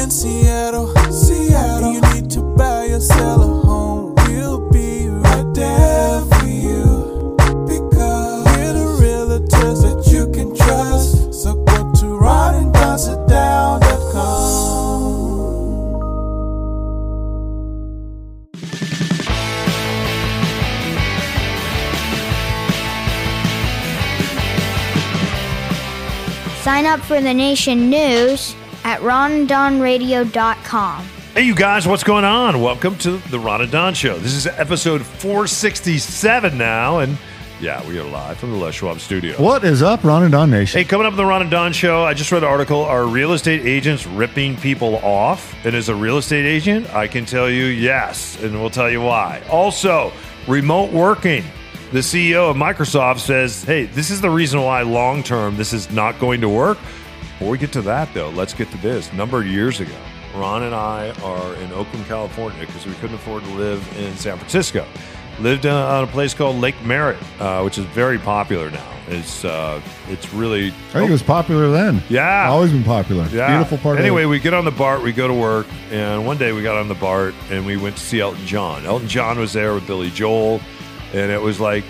in Seattle, Seattle. You need to buy yourself a home. We'll be right there for you, because we're the realtors that you can trust. So go to rodanddownsetdown.com. Sign up for the Nation News at RonandDonRadio.com. Hey, you guys, what's going on? Welcome to the Ron and Don Show. This is episode 467 now, and yeah, we are live from the Les Schwab studio. What is up, Ron and Don Nation? Hey, coming up on the Ron and Don Show, I just read an article, Are Real Estate Agents Ripping People Off? And as a real estate agent, I can tell you yes, and we'll tell you why. Also, remote working. The CEO of Microsoft says, hey, this is the reason why long-term this is not going to work. Before we get to that, though, let's get to this. A number of years ago, Ron and I are in Oakland, California, because we couldn't afford to live in San Francisco. Lived on a place called Lake Merritt, which is very popular now. It's really... I think it was popular then. Yeah. Always been popular. Yeah. Beautiful part of it. Anyway, we get on the BART, we go to work, and one day we got on the BART, and we went to see Elton John. Elton John was there with Billy Joel. And it was like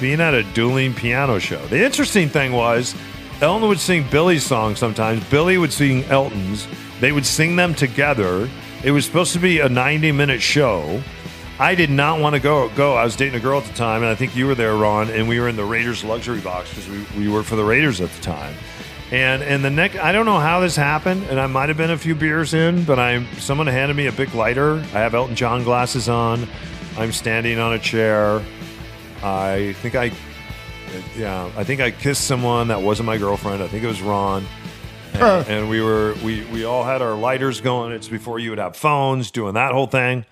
being at a dueling piano show. The interesting thing was, Elton would sing Billy's songs sometimes. Billy would sing Elton's. They would sing them together. It was supposed to be a 90-minute show. I did not want to go. I was dating a girl at the time, and I think you were there, Ron, and we were in the Raiders luxury box because we worked for the Raiders at the time. And the next, I don't know how this happened, and I might have been a few beers in, but someone handed me a big lighter. I have Elton John glasses on. I'm standing on a chair. I think I kissed someone that wasn't my girlfriend. I think it was Ron. And we all had our lighters going. It's before you would have phones, doing that whole thing.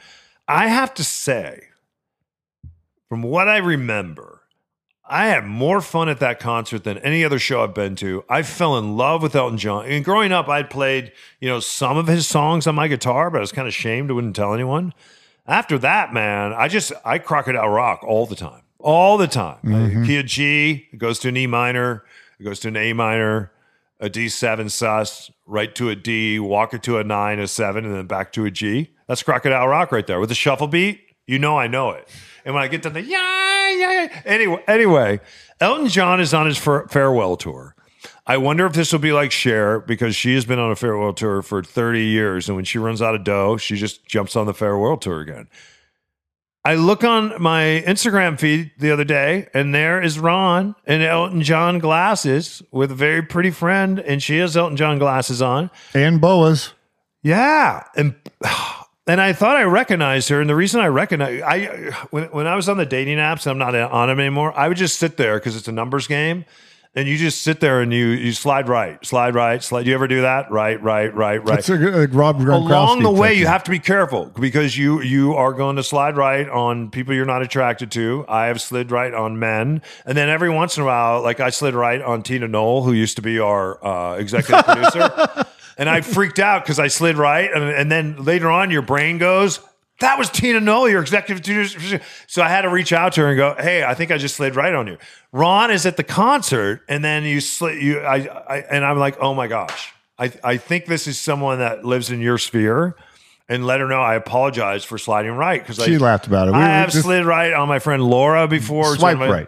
I have to say, from what I remember, I had more fun at that concert than any other show I've been to. I fell in love with Elton John. And growing up, I'd played, some of his songs on my guitar, but I was kind of ashamed. I wouldn't tell anyone. After that, man, I crocodile rock all the time. All the time. Mm-hmm. Key of G, it goes to an E minor, it goes to an A minor, a D7 sus, right to a D, walk it to a 9, a 7, and then back to a G. That's crocodile rock right there. With the shuffle beat, I know it. And when I get to the yeah. Anyway, Elton John is on his farewell tour. I wonder if this will be like Cher, because she has been on a farewell tour for 30 years, and when she runs out of dough, she just jumps on the farewell tour again. I look on my Instagram feed the other day, and there is Ron in Elton John glasses with a very pretty friend, and she has Elton John glasses on. And boas. Yeah. And I thought I recognized her, and the reason I recognized... When I was on the dating apps, and I'm not on them anymore, I would just sit there because it's a numbers game, and you just sit there and you slide right. Do you ever do that? Right. It's like Rob Gronkowski. Along the way, you have to be careful because you are going to slide right on people you're not attracted to. I have slid right on men. And then every once in a while, like I slid right on Tina Knoll, who used to be our executive producer. And I freaked out because I slid right. And then later on, your brain goes... That was Tina Knoll, your executive producer. So I had to reach out to her and go, "Hey, I think I just slid right on you." Ron is at the concert, and then and I'm like, "Oh my gosh, I think this is someone that lives in your sphere," and let her know I apologize for sliding right because she laughed about it. I have slid right on my friend Laura before. What? You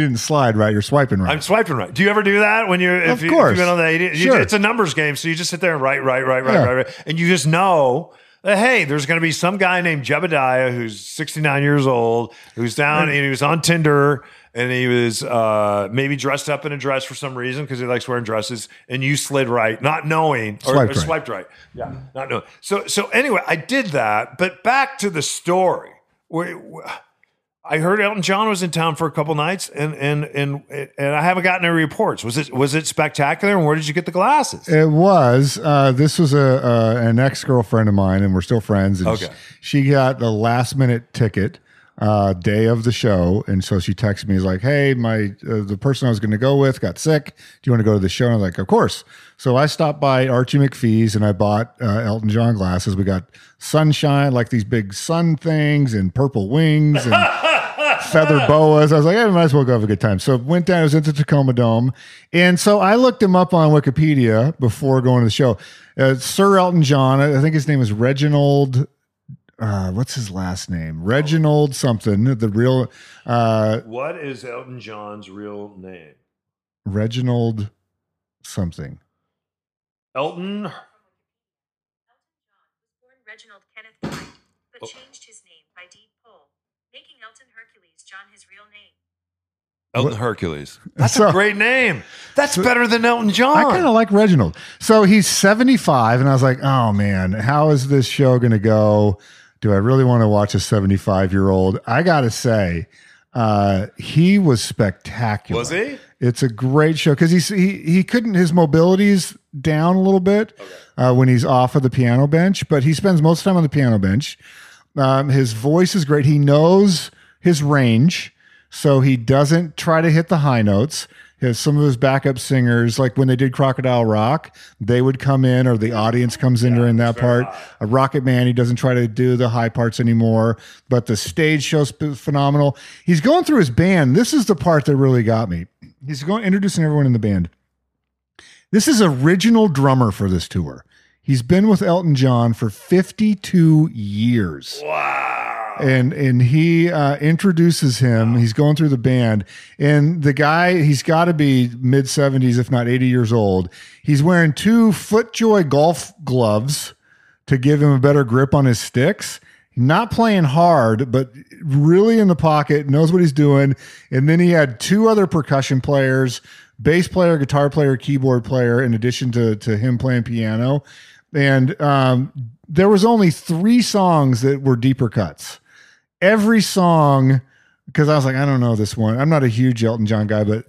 didn't slide right. You're swiping right. I'm swiping right. Do you ever do that when you're? Of course. If you've been on the 80s, sure. It's a numbers game, so you just sit there and right, and you just know. Hey, there's going to be some guy named Jebediah who's 69 years old, who's down and he was on Tinder and he was maybe dressed up in a dress for some reason because he likes wearing dresses. And you slid right, not knowing, swiped right. Yeah, not knowing. So anyway, I did that. But back to the story. I heard Elton John was in town for a couple nights, and I haven't gotten any reports. Was it spectacular? And where did you get the glasses? It was. This was an ex-girlfriend of mine, and we're still friends. And okay. She got the last-minute ticket day of the show, and so she texted me. She's like, "Hey, the person I was going to go with got sick. Do you want to go to the show?" And I'm like, "Of course." So I stopped by Archie McPhee's and I bought Elton John glasses. We got sunshine, like these big sun things, and purple wings, and feather boas. I was like, I might as well go have a good time. So went down, it was at the Tacoma Dome. And so I looked him up on Wikipedia before going to the show. Sir Elton John, I think his name is Reginald. What's his last name? Reginald something. The real. What is Elton John's real name? Reginald something. Elton. Reginald Kenneth White, but changed his name by deed poll, making Elton Hercules John his real name. Elton Hercules. That's a great name. That's better than Elton John. I kind of like Reginald. So he's 75, and I was like, oh, man, how is this show going to go? Do I really want to watch a 75-year-old? I got to say, he was spectacular. Was he? It's a great show because he couldn't, his mobility's down a little bit when he's off of the piano bench, but he spends most of the time on the piano bench. His voice is great. He knows his range. So he doesn't try to hit the high notes. Some of his backup singers, like when they did Crocodile Rock, they would come in, or the audience comes in during that part. Rocket Man, he doesn't try to do the high parts anymore, but the stage show's phenomenal. He's going through his band. This is the part that really got me. He's going introducing everyone in the band. This is original drummer for this tour. He's been with Elton John for 52 years. Wow. And he introduces him. Wow. He's going through the band. And the guy, he's got to be mid-70s, if not 80 years old. He's wearing two FootJoy golf gloves to give him a better grip on his sticks. Not playing hard, but really in the pocket, knows what he's doing. And then he had two other percussion players, bass player, guitar player, keyboard player, in addition to him playing piano. And there was only 3 songs that were deeper cuts. Every song, because I was like, I don't know this one. I'm not a huge Elton John guy, but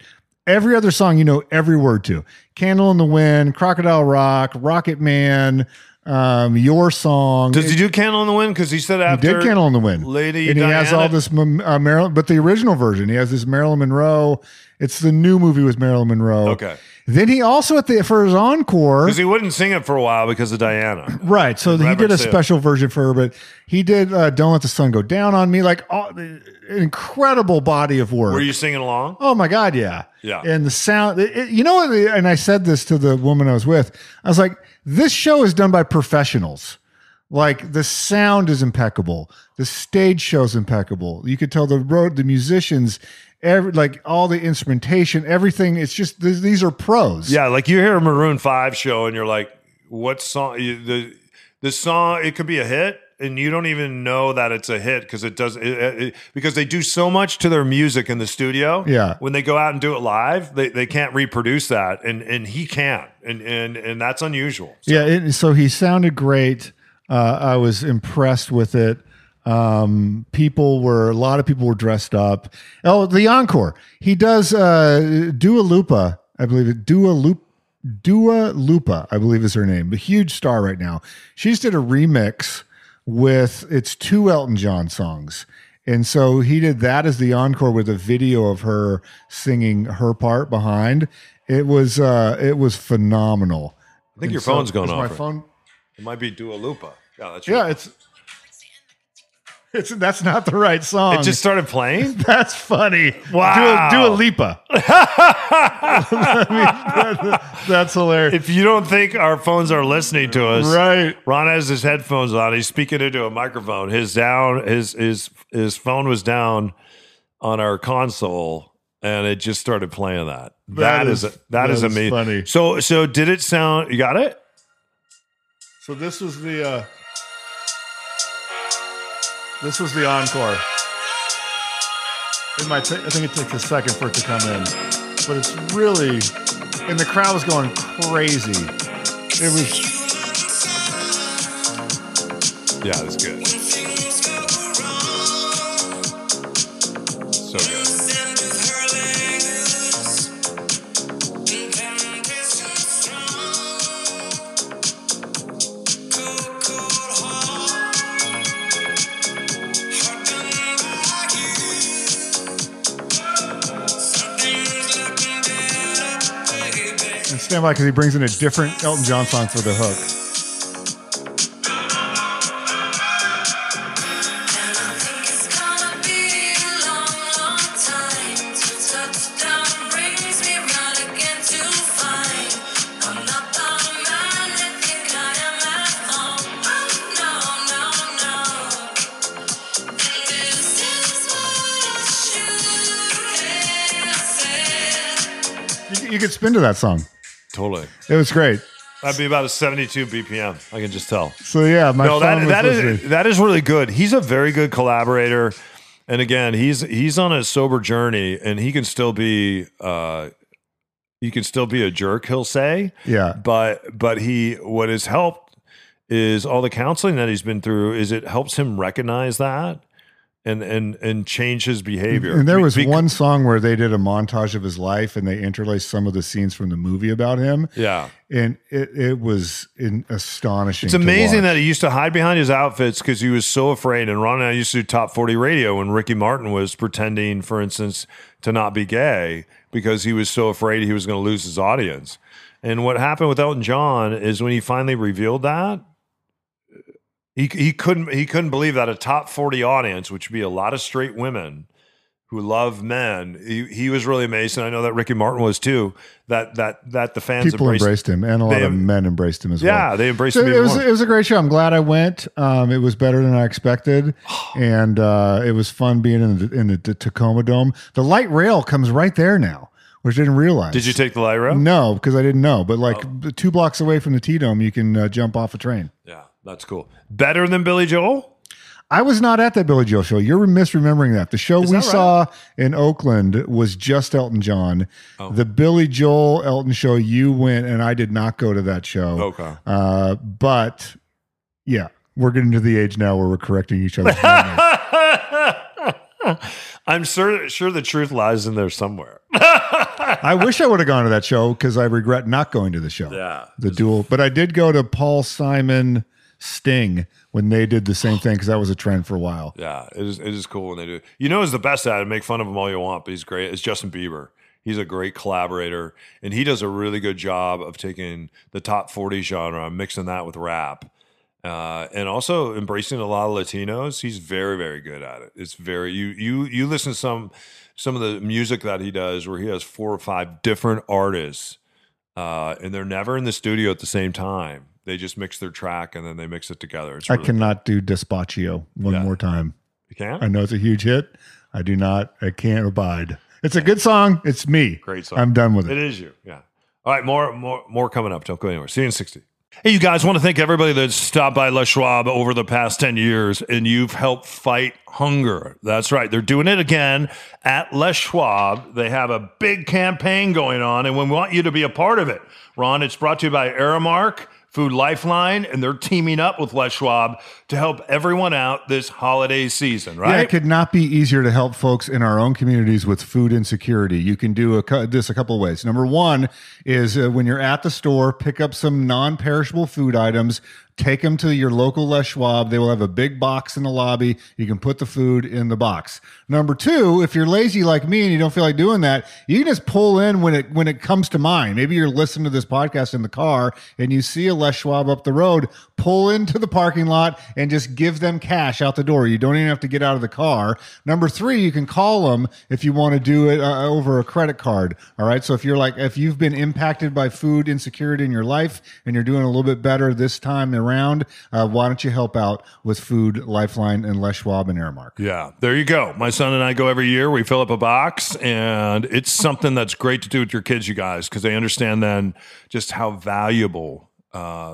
every other song you know every word to. Candle in the Wind, Crocodile Rock, Rocket Man, Your Song. Does he do Candle in the Wind? Because he said after. He did Candle in the Wind. Lady and Diana. He has all this Marilyn, but the original version, he has this Marilyn Monroe. It's the new movie with Marilyn Monroe. Okay. Then he also, for his encore... Because he wouldn't sing it for a while because of Diana. Right. So he did a special version for her, but he did Don't Let the Sun Go Down on Me. Like, an incredible body of work. Were you singing along? Oh, my God, yeah. Yeah. And the sound... you know what? And I said this to the woman I was with. I was like, this show is done by professionals. Like, the sound is impeccable. The stage show's impeccable. You could tell the musicians... Like all the instrumentation, everything. It's just these are pros. Yeah, like you hear a Maroon 5 show and you're like, what song? The song, it could be a hit and you don't even know that it's a hit because because they do so much to their music in the studio. Yeah, when they go out and do it live, they can't reproduce that, and he can't, and that's unusual. So. Yeah, so he sounded great. I was impressed with it. A lot of people were dressed up. Oh, the encore. He does Dua Lipa, I believe it. Dua Lipa, I believe is her name. A huge star right now. She just did a remix with it's 2 Elton John songs. And so he did that as the encore with a video of her singing her part behind. It was phenomenal. I think your phone's going off. My phone. It might be Dua Lipa. Yeah, that's right. Yeah, that's not the right song. It just started playing? That's funny. Wow. Dua Lipa. That's hilarious. If you don't think our phones are listening to us, right? Ron has his headphones on. He's speaking into a microphone. His phone was down on our console, and it just started playing that. That is amazing. Funny. So did it sound? You got it? So this was the. This was the encore. I think it takes a second for it to come in. But it's really... And the crowd was going crazy. It was... Yeah, it was good. So good. Stand by because he brings in a different Elton John song for the hook. you could spin to that song. Totally. It was great. That'd be about a 72 BPM. I can just tell. So yeah, my that is really good. He's a very good collaborator, and again, he's on a sober journey, and he can still be a jerk. He'll say, yeah, but what has helped is all the counseling that he's been through. Is it helps him recognize that and change his behavior. And there was one song where they did a montage of his life and they interlaced some of the scenes from the movie about him. Yeah. And it was astonishing. It's amazing that he used to hide behind his outfits because he was so afraid. And Ron and I used to do Top 40 Radio when Ricky Martin was pretending, for instance, to not be gay because he was so afraid he was going to lose his audience. And what happened with Elton John is when he finally revealed that, He couldn't believe that a top 40 audience, which would be a lot of straight women who love men, he was really amazed, and I know that Ricky Martin was too. That the fans embraced him, and a lot of men embraced him as well. Yeah, they embraced him. It was a great show. I'm glad I went. It was better than I expected, and it was fun being in the Tacoma Dome. The light rail comes right there now, which I didn't realize. Did you take the light rail? No, because I didn't know. But 2 blocks away from the T-Dome, you can jump off a train. Yeah. That's cool. Better than Billy Joel? I was not at that Billy Joel show. You're misremembering that. The show we saw in Oakland was just Elton John. Oh. The Billy Joel Elton show, you went, and I did not go to that show. Okay. But, yeah, we're getting to the age now where we're correcting each other's memories. I'm sure the truth lies in there somewhere. I wish I would have gone to that show because I regret not going to the show. Yeah. The duel. But I did go to Paul Simon... Sting when they did the same thing because that was a trend for a while. Yeah, it is cool when they do it. You know who's the best at it? Make fun of him all you want, but he's great. It's Justin Bieber. He's a great collaborator, and he does a really good job of taking the top 40 genre, mixing that with rap, and also embracing a lot of Latinos. He's very, very good at it. It's very you listen to some of the music that he does where he has 4 or 5 different artists, and they're never in the studio at the same time. They just mix their track and then they mix it together. I cannot do Despacio one more time. You can't? I know it's a huge hit. I do not. I can't abide. It's a good song. It's me. Great song. I'm done with it. It is you. Yeah. All right. More coming up. Don't go anywhere. See you in 60. Hey, you guys, want to thank everybody that's stopped by Les Schwab over the past 10 years, and you've helped fight hunger. That's right. They're doing it again at Les Schwab. They have a big campaign going on, and we want you to be a part of it. Ron, it's brought to you by Aramark Food Lifeline, and they're teaming up with Les Schwab to help everyone out this holiday season, right? Yeah, it could not be easier to help folks in our own communities with food insecurity. You can do this a couple of ways. Number one is when you're at the store, pick up some non-perishable food items. Take them to your local Les Schwab. They will have a big box in the lobby. You can put the food in the box. Number two, if you're lazy like me and you don't feel like doing that, you can just pull in when it comes to mind. Maybe you're listening to this podcast in the car and you see a Les Schwab up the road, pull into the parking lot and just give them cash out the door. You don't even have to get out of the car. Number three, you can call them if you want to do it over a credit card. All right. So if you've been impacted by food insecurity in your life and you're doing a little bit better this time around, why don't you help out with Food Lifeline and Les Schwab and Aramark? Yeah, there you go. My son and I go every year. We fill up a box, and it's something that's great to do with your kids, you guys, because they understand then just how valuable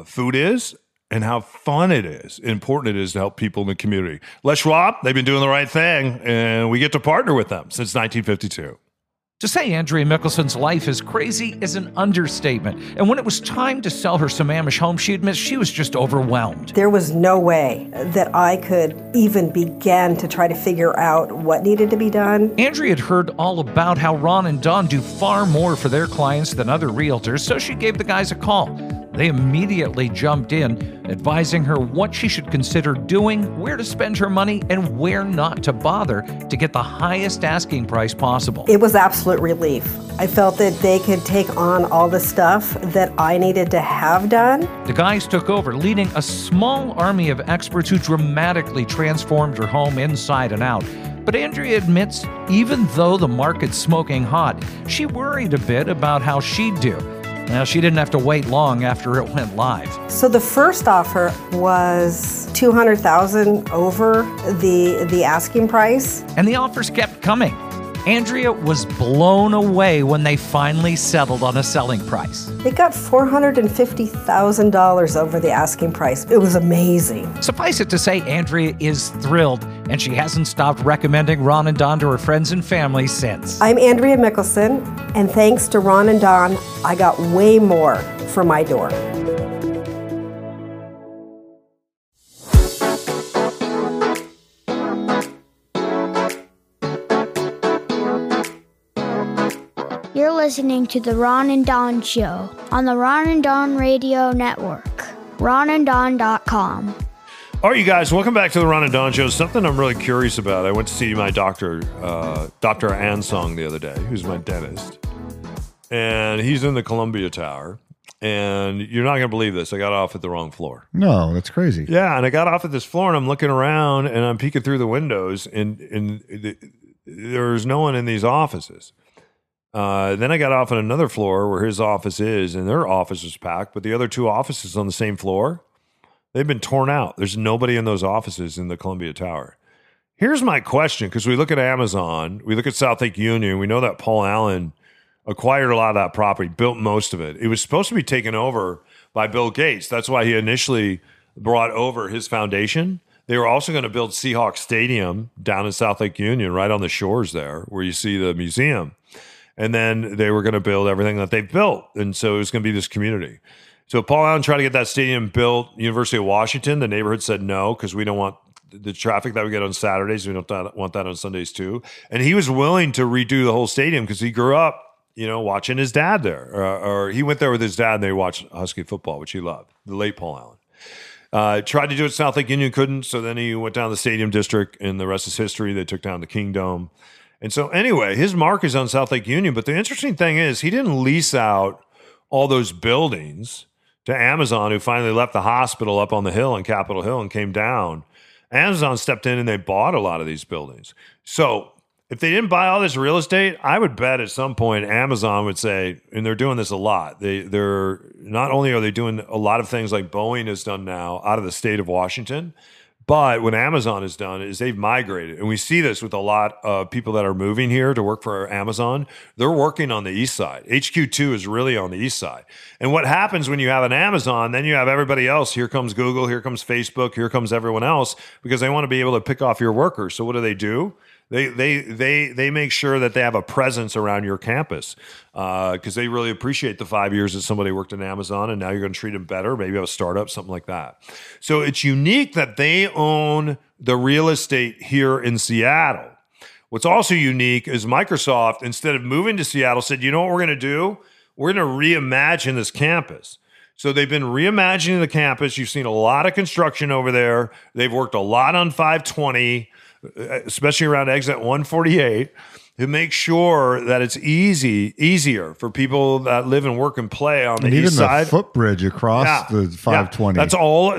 food is and how fun it is, important it is to help people in the community. Les Schwab, they've been doing the right thing, and we get to partner with them since 1952. To say Andrea Mickelson's life is crazy is an understatement. And when it was time to sell her some Amish home, she admits she was just overwhelmed. There was no way that I could even begin to try to figure out what needed to be done. Andrea had heard all about how Ron and Don do far more for their clients than other realtors, so she gave the guys a call. They immediately jumped in, advising her what she should consider doing, where to spend her money, and where not to bother to get the highest asking price possible. It was absolute relief. I felt that they could take on all the stuff that I needed to have done. The guys took over, leading a small army of experts who dramatically transformed her home inside and out. But Andrea admits, even though the market's smoking hot, she worried a bit about how she'd do. Now, she didn't have to wait long after it went live. So the first offer was $200,000 over the asking price. And the offers kept coming. Andrea was blown away when they finally settled on a selling price. They got $450,000 over the asking price. It was amazing. Suffice it to say, Andrea is thrilled, and she hasn't stopped recommending Ron and Don to her friends and family since. I'm Andrea Mickelson, and thanks to Ron and Don, I got way more for my door. You're listening to The Ron and Don Show on the Ron and Don Radio Network, ronanddon.com. All right, you guys, welcome back to The Ron and Don Show. Something I'm really curious about. I went to see my doctor, Dr. Ansong, the other day, who's my dentist. And he's in the Columbia Tower. And you're not going to believe this. I got off at the wrong floor. No, that's crazy. Yeah, and I got off at this floor, and I'm looking around, and I'm peeking through the windows, and there's no one in these offices. Then I got off on another floor where his office is, and their office is packed, but the other two offices on the same floor, they've been torn out. There's nobody in those offices in the Columbia Tower. Here's my question, because we look at Amazon, we look at South Lake Union, we know that Paul Allen acquired a lot of that property, built most of it. It was supposed to be taken over by Bill Gates. That's why he initially brought over his foundation. They were also going to build Seahawks Stadium down in South Lake Union, right on the shores there, where you see the museum. And then they were going to build everything that they built. And so it was going to be this community. So Paul Allen tried to get that stadium built. University of Washington, the neighborhood said no, because we don't want the traffic that we get on Saturdays. We don't want that on Sundays too. And he was willing to redo the whole stadium because he grew up, you know, watching his dad there. Or he went there with his dad and they watched Husky football, which he loved, the late Paul Allen. Tried to do it at South Lake Union, couldn't. So then he went down the stadium district and the rest is history. They took down the King Dome. And so anyway, his mark is on South Lake Union. But the interesting thing is he didn't lease out all those buildings to Amazon, who finally left the hospital up on the hill on Capitol Hill and came down. Amazon stepped in and they bought a lot of these buildings. So if they didn't buy all this real estate, I would bet at some point Amazon would say, and they're doing this a lot. They're not only are they doing a lot of things like Boeing has done now out of the state of Washington, but what Amazon has done is they've migrated. And we see this with a lot of people that are moving here to work for Amazon. They're working on the east side. HQ2 is really on the east side. And what happens when you have an Amazon, then you have everybody else. Here comes Google, here comes Facebook, here comes everyone else, because they want to be able to pick off your workers. So what do? They make sure that they have a presence around your campus because they really appreciate the 5 years that somebody worked at Amazon, and now you're going to treat them better. Maybe you have a startup, something like that. So it's unique that they own the real estate here in Seattle. What's also unique is Microsoft, instead of moving to Seattle, said, you know what we're going to do? We're going to reimagine this campus. So they've been reimagining the campus. You've seen a lot of construction over there. They've worked a lot on 520, especially around exit 148, to make sure that it's easier for people that live and work and play on the east side. Even the footbridge across the 520. Yeah.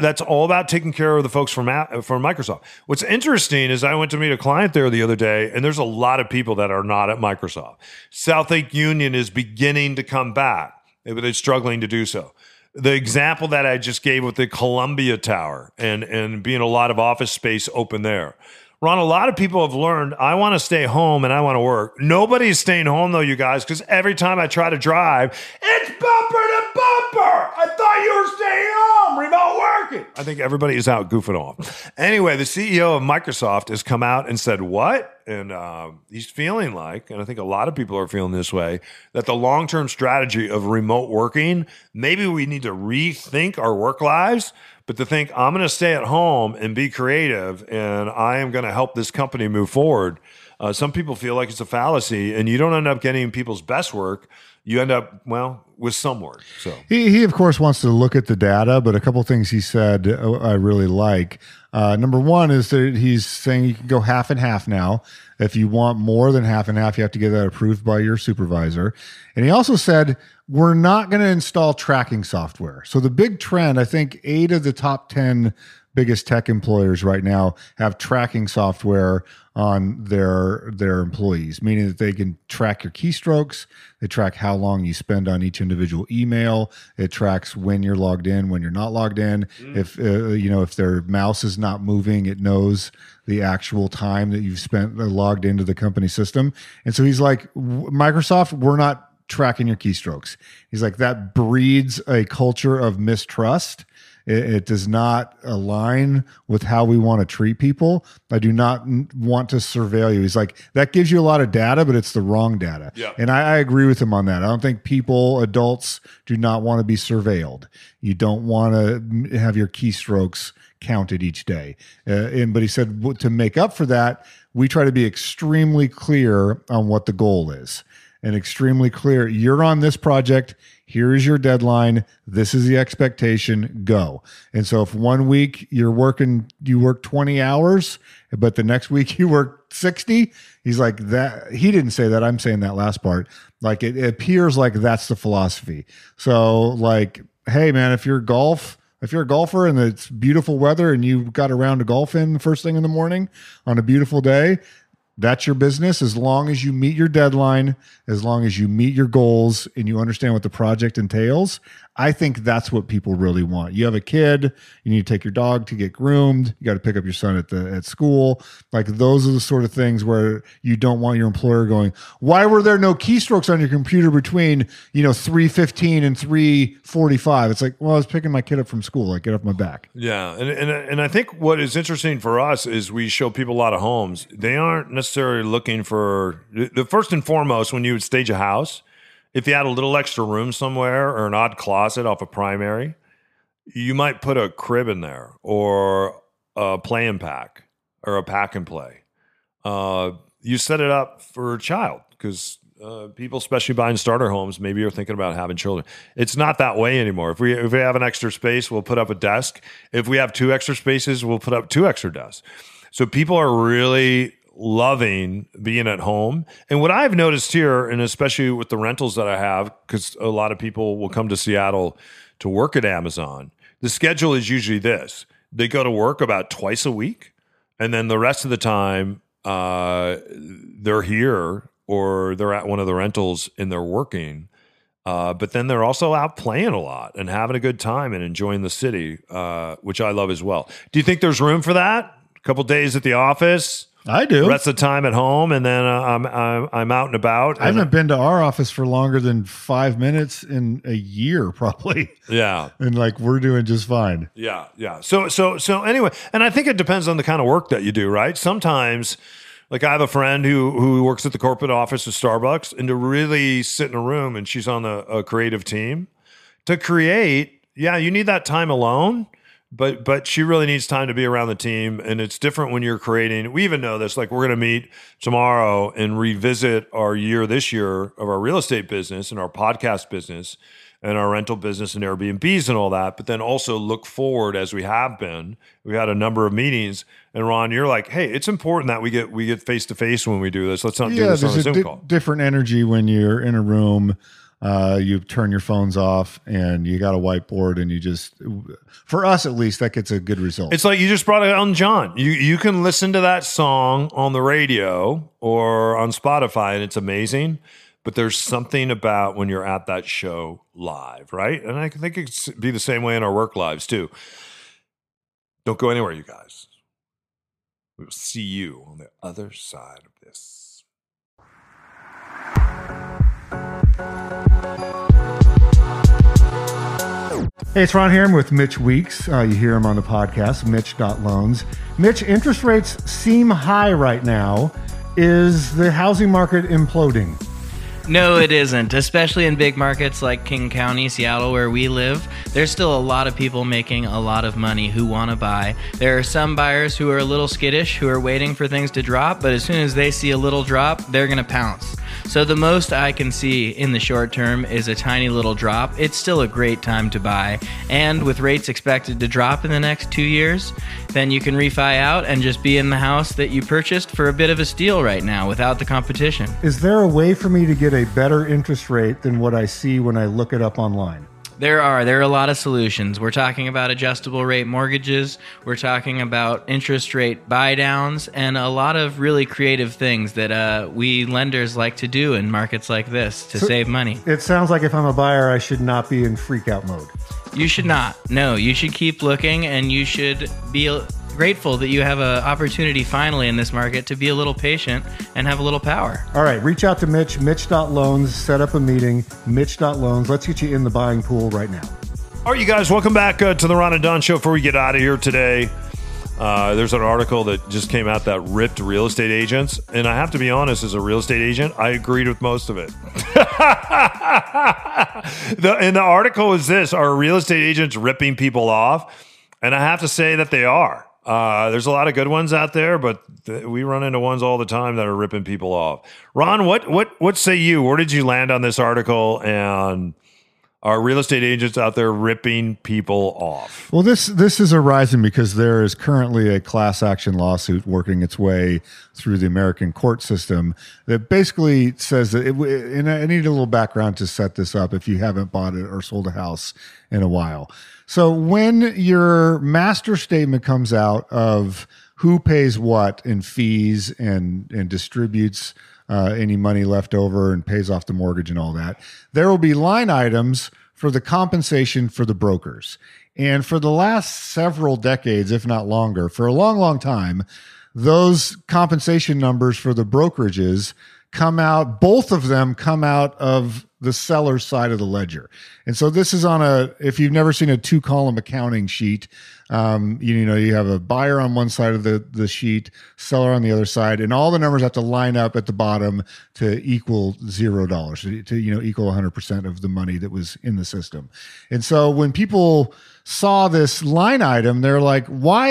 That's all about taking care of the folks from Microsoft. What's interesting is I went to meet a client there the other day, and there's a lot of people that are not at Microsoft. South Lake Union is beginning to come back, but they're struggling to do so. The example that I just gave with the Columbia Tower and being a lot of office space open there. Ron, a lot of people have learned, I want to stay home and I want to work. Nobody's staying home, though, you guys, because every time I try to drive, it's bumper to bumper. I thought you were staying home, remote working. I think everybody is out goofing off. Anyway, the CEO of Microsoft has come out and said, what? And he's feeling like, and I think a lot of people are feeling this way, that the long-term strategy of remote working, maybe we need to rethink our work lives, but to think I'm going to stay at home and be creative and I am going to help this company move forward. Some people feel like it's a fallacy and you don't end up getting people's best work. You end up, well, with some work. So he of course wants to look at the data, but a couple of things he said I really like. Number one is that he's saying you can go half and half now. If you want more than half and half, you have to get that approved by your supervisor. And he also said, we're not going to install tracking software. So the big trend, I think 8 of the top 10 biggest tech employers right now have tracking software on their employees, meaning that they can track your keystrokes, they track how long you spend on each individual email, it tracks when you're logged in, when you're not logged in. If you know, if their mouse is not moving, it knows the actual time that you've spent logged into the company system. And so he's like, Microsoft, we're not tracking your keystrokes. He's like, that breeds a culture of mistrust. It does not align with how we want to treat people. I do not want to surveil you. He's like, that gives you a lot of data, but it's the wrong data. Yeah. And I agree with him on that. I don't think people, adults, do not want to be surveilled. You don't want to have your keystrokes counted each day. But he said, to make up for that, we try to be extremely clear on what the goal is. And extremely clear, you're on this project, here is your deadline, this is the expectation, go. And so if 1 week you work 20 hours, but the next week you work 60, he's like, that, he didn't say that, I'm saying that last part. Like, it appears like that's the philosophy. So like, hey man, if you're a golfer and it's beautiful weather and you got around to golf in the first thing in the morning on a beautiful day, that's your business. As long as you meet your deadline, as long as you meet your goals and you understand what the project entails, I think that's what people really want. You have a kid, you need to take your dog to get groomed, you got to pick up your son at school. Like, those are the sort of things where you don't want your employer going, why were there no keystrokes on your computer between, 3:15 and 3:45? It's like, well, I was picking my kid up from school. Like, get off my back. Yeah. And I think what is interesting for us is we show people a lot of homes. They aren't necessarily looking for the first and foremost, when you would stage a house, if you had a little extra room somewhere or an odd closet off a primary, you might put a crib in there or a play and pack or a pack and play. You set it up for a child because people, especially buying starter homes, maybe are thinking about having children. It's not that way anymore. If we have an extra space, we'll put up a desk. If we have two extra spaces, we'll put up two extra desks. So people are really loving being at home. And what I've noticed here, and especially with the rentals that I have, because a lot of people will come to Seattle to work at Amazon, the schedule is usually this. They go to work about twice a week, and then the rest of the time they're here or they're at one of the rentals and they're working. But then they're also out playing a lot and having a good time and enjoying the city, which I love as well. Do you think there's room for that? A couple days at the office? I do. The rest of the time at home, and then I'm out and about. I haven't been to our office for longer than 5 minutes in a year, probably. Yeah, and like, we're doing just fine. Yeah, yeah. So anyway, and I think it depends on the kind of work that you do, right? Sometimes, like, I have a friend who works at the corporate office of Starbucks, and to really sit in a room, and she's on a creative team to create. Yeah, you need that time alone. But she really needs time to be around the team, and it's different when you're creating. We even know this. Like, we're going to meet tomorrow and revisit our year this year of our real estate business and our podcast business and our rental business and Airbnbs and all that, but then also look forward as we have been. We had a number of meetings, and Ron, you're like, hey, it's important that we get face-to-face when we do this. Let's not do this on a Zoom call. Different energy when you're in a room. You turn your phones off and you got a whiteboard, and you just, for us at least, that gets a good result. It's like you just brought it on John. You can listen to that song on the radio or on Spotify, and it's amazing. But there's something about when you're at that show live, right? And I think it could be the same way in our work lives too. Don't go anywhere, you guys. We will see you on the other side of this. Hey, it's Ron here. I'm with Mitch Weeks. You hear him on the podcast, Mitch.Loans. Mitch, interest rates seem high right now. Is the housing market imploding? No, it isn't, especially in big markets like King County, Seattle, where we live. There's still a lot of people making a lot of money who want to buy. There are some buyers who are a little skittish, who are waiting for things to drop, but as soon as they see a little drop, they're going to pounce. So the most I can see in the short term is a tiny little drop. It's still a great time to buy. And with rates expected to drop in the next 2 years, then you can refi out and just be in the house that you purchased for a bit of a steal right now without the competition. Is there a way for me to get a better interest rate than what I see when I look it up online? There are a lot of solutions. We're talking about adjustable rate mortgages. We're talking about interest rate buy downs and a lot of really creative things that we lenders like to do in markets like this to save money. It sounds like if I'm a buyer, I should not be in freak out mode. You should not. No, you should keep looking, and you should be grateful that you have an opportunity finally in this market to be a little patient and have a little power. All right, reach out to Mitch, Mitch.loans, set up a meeting, Mitch.loans. Let's get you in the buying pool right now. All right, you guys, welcome back to the Ron and Don Show. Before we get out of here today, there's an article that just came out that ripped real estate agents. And I have to be honest, as a real estate agent, I agreed with most of it. And the article is this: are real estate agents ripping people off? And I have to say that they are. There's a lot of good ones out there, but we run into ones all the time that are ripping people off. Ron, what say you? Where did you land on this article, and are real estate agents out there ripping people off? Well, this is arising because there is currently a class action lawsuit working its way through the American court system that basically says that and I need a little background to set this up if you haven't bought it or sold a house in a while. So when your master statement comes out of who pays what in fees and distributes any money left over and pays off the mortgage and all that, there will be line items for the compensation for the brokers. And for the last several decades, if not longer, for a long, long time, those compensation numbers for the brokerages come out, both of them come out of the seller's side of the ledger. And so this is on if you've never seen a two-column accounting sheet, you have a buyer on one side of the sheet, seller on the other side, and all the numbers have to line up at the bottom to equal $0, to equal 100% of the money that was in the system. And so when people saw this line item, they're like, why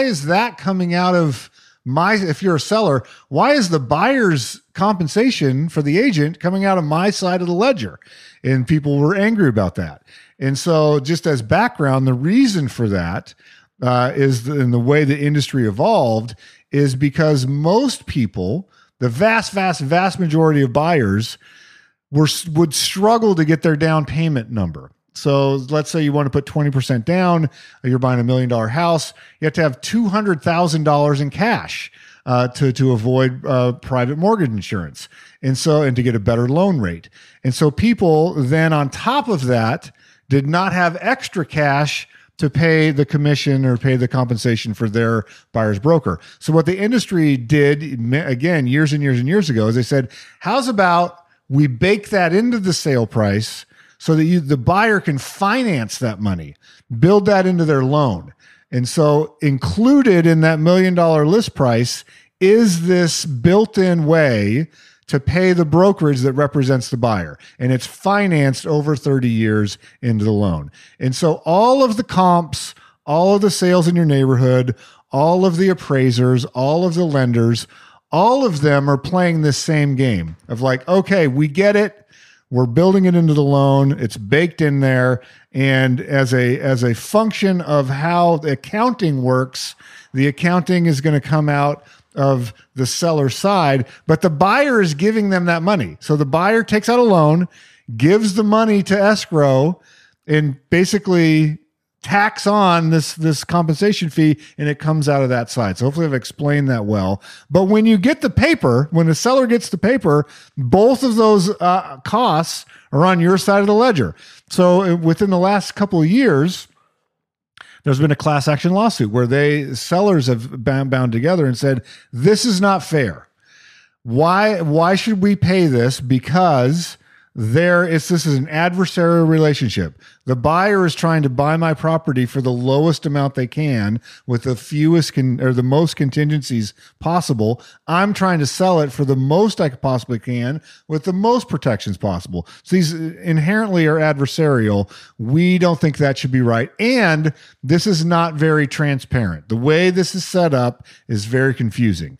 is that coming out of if you're a seller, why is the buyer's compensation for the agent coming out of my side of the ledger? And people were angry about that. And so just as background, the reason for that is in the way the industry evolved is because most people, the vast, vast, vast majority of buyers would struggle to get their down payment number. So let's say you want to put 20% down, you're buying $1 million house, you have to have $200,000 in cash to avoid private mortgage insurance. And to get a better loan rate. And so people then on top of that did not have extra cash to pay the commission or pay the compensation for their buyer's broker. So what the industry did, again, years and years and years ago, is they said, how's about we bake that into the sale price so that the buyer can finance that money, build that into their loan. And so included in that $1 million list price is this built-in way to pay the brokerage that represents the buyer. And it's financed over 30 years into the loan. And so all of the comps, all of the sales in your neighborhood, all of the appraisers, all of the lenders, all of them are playing this same game of like, okay, we get it. We're building it into the loan. It's baked in there. And as a function of how the accounting works, the accounting is going to come out of the seller side, but the buyer is giving them that money. So the buyer takes out a loan, gives the money to escrow, and basically tax on this compensation fee, and it comes out of that side. So hopefully I've explained that well. But when you get the paper, when the seller gets the paper, both of those costs are on your side of the ledger. So within the last couple of years, there's been a class action lawsuit where sellers have bound together and said, this is not fair. Why should we pay this? Because this is an adversarial relationship. The buyer is trying to buy my property for the lowest amount they can with the fewest or the most contingencies possible. I'm trying to sell it for the most I possibly can with the most protections possible. So these inherently are adversarial. We don't think that should be right. And this is not very transparent. The way this is set up is very confusing.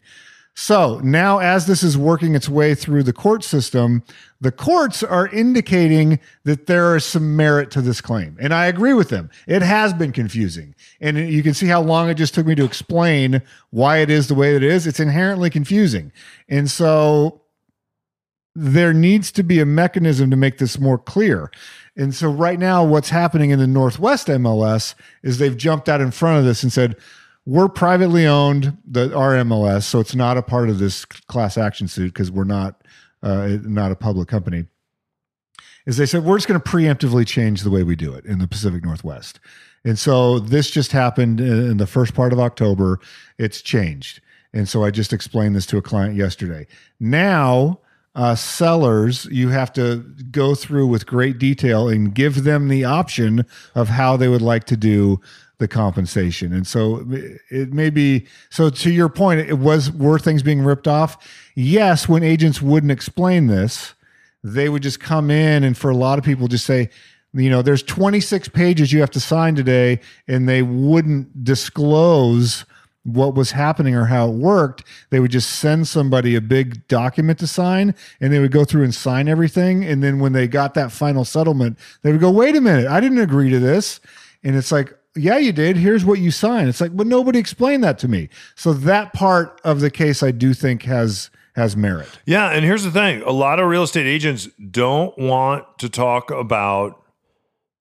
So now as this is working its way through the court system, the courts are indicating that there is some merit to this claim. And I agree with them. It has been confusing. And you can see how long it just took me to explain why it is the way that it is. It's inherently confusing. And so there needs to be a mechanism to make this more clear. And so right now what's happening in the Northwest MLS is they've jumped out in front of this and said, we're privately owned, our MLS, so it's not a part of this class action suit because we're not a public company. Is they said, we're just going to preemptively change the way we do it in the Pacific Northwest. And so this just happened in the first part of October. It's changed. And so I just explained this to a client yesterday. Now, sellers, you have to go through with great detail and give them the option of how they would like to do the compensation. And so it may be, so to your point, were things being ripped off? Yes, when agents wouldn't explain this, they would just come in and for a lot of people just say, you know, there's 26 pages you have to sign today, and they wouldn't disclose what was happening or how it worked. They would just send somebody a big document to sign, and they would go through and sign everything. And then when they got that final settlement, they would go, wait a minute, I didn't agree to this. And it's like, yeah, you did. Here's what you signed. It's like, but nobody explained that to me. So that part of the case I do think has merit. Yeah, and here's the thing. A lot of real estate agents don't want to talk about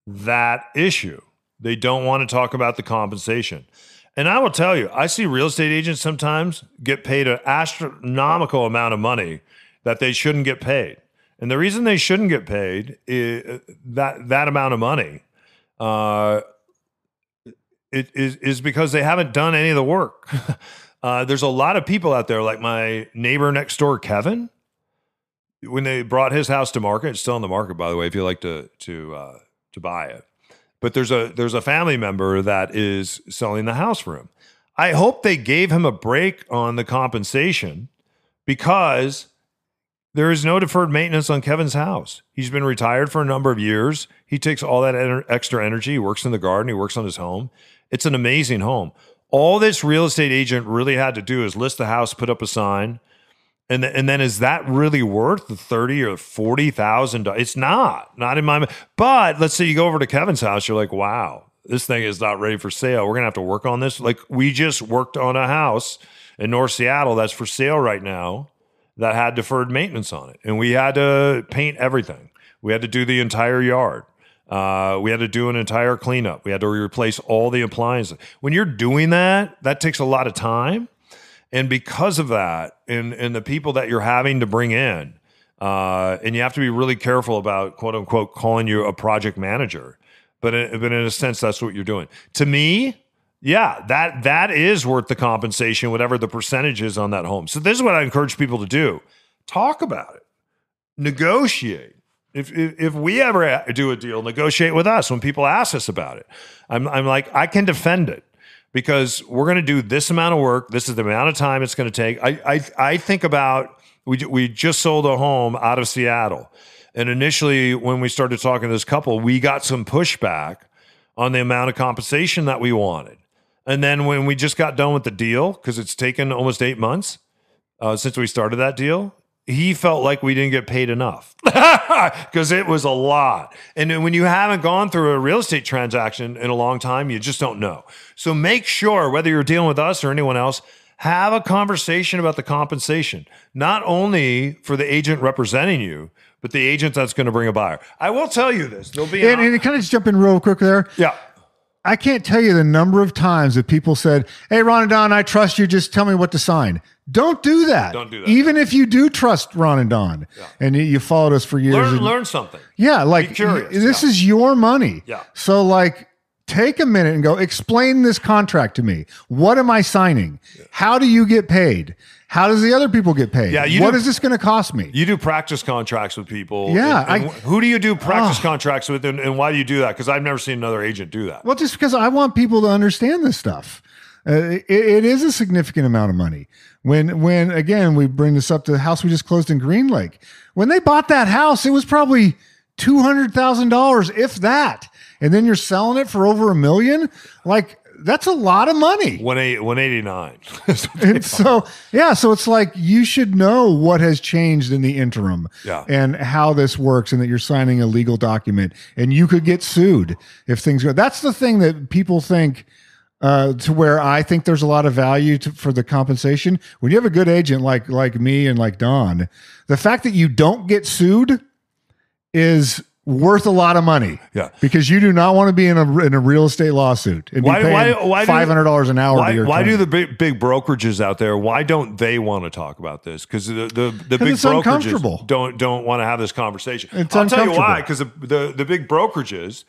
that issue. They don't want to talk about the compensation. And I will tell you, I see real estate agents sometimes get paid an astronomical amount of money that they shouldn't get paid. And the reason they shouldn't get paid is that amount of money is because they haven't done any of the work. There's a lot of people out there, like my neighbor next door, Kevin, when they brought his house to market, it's still on the market, by the way, if you like to buy it. But there's a family member that is selling the house for him. I hope they gave him a break on the compensation because there is no deferred maintenance on Kevin's house. He's been retired for a number of years. He takes all that extra energy. He works in the garden. He works on his home. It's an amazing home. All this real estate agent really had to do is list the house, put up a sign, and then is that really worth the $30,000 or $40,000? It's not in my mind. But let's say you go over to Kevin's house, you're like, wow, this thing is not ready for sale. We're gonna have to work on this. Like we just worked on a house in North Seattle that's for sale right now that had deferred maintenance on it, and we had to paint everything. We had to do the entire yard. We had to do an entire cleanup. We had to replace all the appliances. When you're doing that, that takes a lot of time. And because of that, and the people that you're having to bring in, and you have to be really careful about, quote unquote, calling you a project manager. But in a sense, that's what you're doing. To me, yeah, that is worth the compensation, whatever the percentage is on that home. So this is what I encourage people to do. Talk about it. Negotiate. If we ever do a deal, negotiate with us. When people ask us about it, I'm like, I can defend it because we're going to do this amount of work. This is the amount of time it's going to take. I think about, we just sold a home out of Seattle. And initially when we started talking to this couple, we got some pushback on the amount of compensation that we wanted. And then when we just got done with the deal, because it's taken almost 8 months since we started that deal, he felt like we didn't get paid enough because it was a lot. And when you haven't gone through a real estate transaction in a long time, you just don't know. So make sure, whether you're dealing with us or anyone else, have a conversation about the compensation, not only for the agent representing you, but the agent that's going to bring a buyer. I will tell you this. There'll be and kind of just jump in real quick there. Yeah. I can't tell you the number of times that people said, hey, Ron and Don, I trust you. Just tell me what to sign. Don't do that. Don't do that. Even if you do trust Ron and Don, yeah, and you followed us for years. Learn something. Yeah. Like, be curious. This is your money. Yeah. So like, take a minute and go, explain this contract to me. What am I signing? Yeah. How do you get paid? How does the other people get paid? Yeah, what is this going to cost me? You do practice contracts with people. Yeah. And who do you do practice contracts with, and why do you do that? Because I've never seen another agent do that. Well, just because I want people to understand this stuff. It is a significant amount of money. When again, we bring this up to the house we just closed in Green Lake. When they bought that house, it was probably $200,000, if that. And then you're selling it for over $1 million. Like, that's a lot of money. 189. And so, yeah, so it's like you should know what has changed in the interim, yeah, and how this works, and that you're signing a legal document and you could get sued if things go. That's the thing that people think to where I think there's a lot of value for the compensation. When you have a good agent like me and like Don, the fact that you don't get sued is worth a lot of money. Yeah, because you do not want to be in a real estate lawsuit and be paying $500 an hour. Why do the big brokerages out there? Why don't they want to talk about this? Because the big brokerages don't want to have this conversation. I'll tell you why. Because the big brokerages,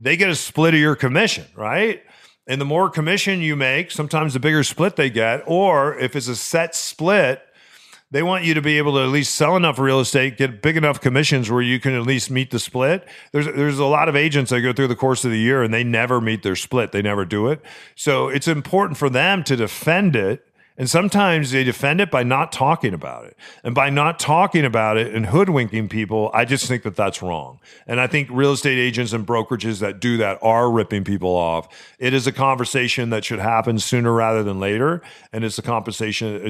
they get a split of your commission, right? And the more commission you make, sometimes the bigger split they get. Or if it's a set split, they want you to be able to at least sell enough real estate, get big enough commissions where you can at least meet the split. There's a lot of agents that go through the course of the year and they never meet their split. They never do it. So it's important for them to defend it. And sometimes they defend it by not talking about it. And by not talking about it and hoodwinking people, I just think that that's wrong. And I think real estate agents and brokerages that do that are ripping people off. It is a conversation that should happen sooner rather than later. And it's a conversation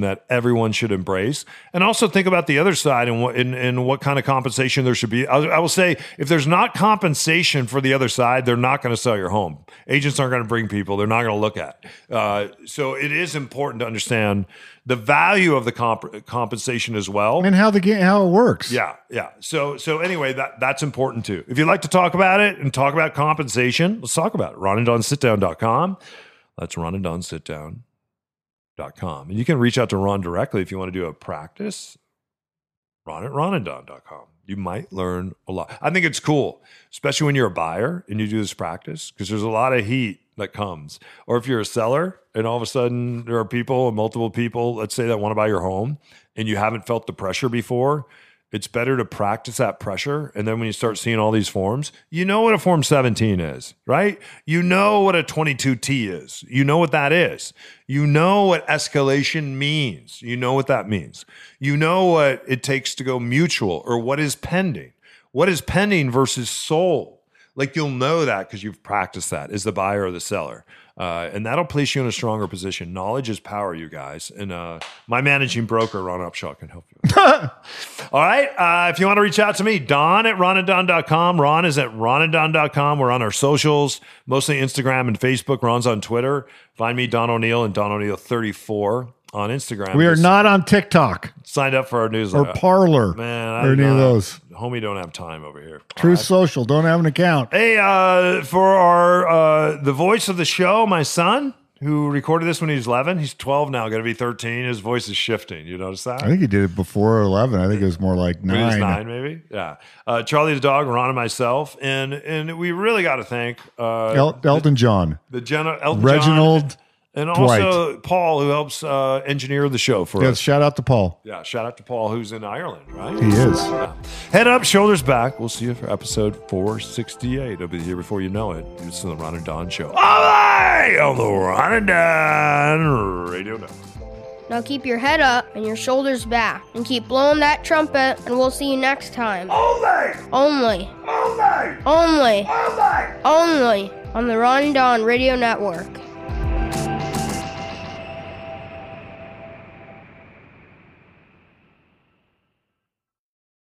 that everyone should embrace. And also think about the other side and what kind of compensation there should be. I will say, if there's not compensation for the other side, they're not going to sell your home. Agents aren't going to bring people. They're not going to look at. So it is important to understand the value of the compensation as well, and how it works. Yeah. So anyway, that's important too. If you'd like to talk about it and talk about compensation, let's talk about it. RonandDonSitDown.com. That's RonandDonSitDown.com, and you can reach out to Ron directly if you want to do a practice. Ron at RonandDon.com. You might learn a lot. I think it's cool, especially when you're a buyer and you do this practice, because there's a lot of heat that comes. Or if you're a seller and all of a sudden there are people, multiple people, let's say, that want to buy your home and you haven't felt the pressure before, it's better to practice that pressure. And then when you start seeing all these forms, you know what a Form 17 is, right? You know what a 22T is. You know what that is. You know what escalation means. You know what that means. You know what it takes to go mutual, or what is pending. What is pending versus sold? Like, you'll know that because you've practiced that as the buyer or the seller. And that'll place you in a stronger position. Knowledge is power, you guys. And my managing broker, Ron Upshaw, can help you. All right. If you want to reach out to me, Don at RonandDon.com. Ron is at RonandDon.com. We're on our socials, mostly Instagram and Facebook. Ron's on Twitter. Find me, Don O'Neill, and Don O'Neill 34. On Instagram. We are not on TikTok. Signed up for our newsletter. Or Parler. Man, or any of those. Homie don't have time over here. Truth Social. Don't have an account. Hey, for our the voice of the show, my son, who recorded this when he was 11. He's 12 now, going to be 13. His voice is shifting. You notice that? I think he did it before 11. I think it was more like 9. It was 9, maybe? Yeah. Charlie the dog, Ron and myself. And we really got to thank... Elton John. Reginald... And also Dwight. Paul, who helps engineer the show for us. Shout out to Paul. Yeah, shout out to Paul, who's in Ireland, right? He is. Yeah. Head up, shoulders back. We'll see you for episode 468. It'll be here before you know it. It's the Ron and Don Show. All right, on the Ron and Don Radio Network. Now keep your head up and your shoulders back, and keep blowing that trumpet, and we'll see you next time. Only on the Ron and Don Radio Network.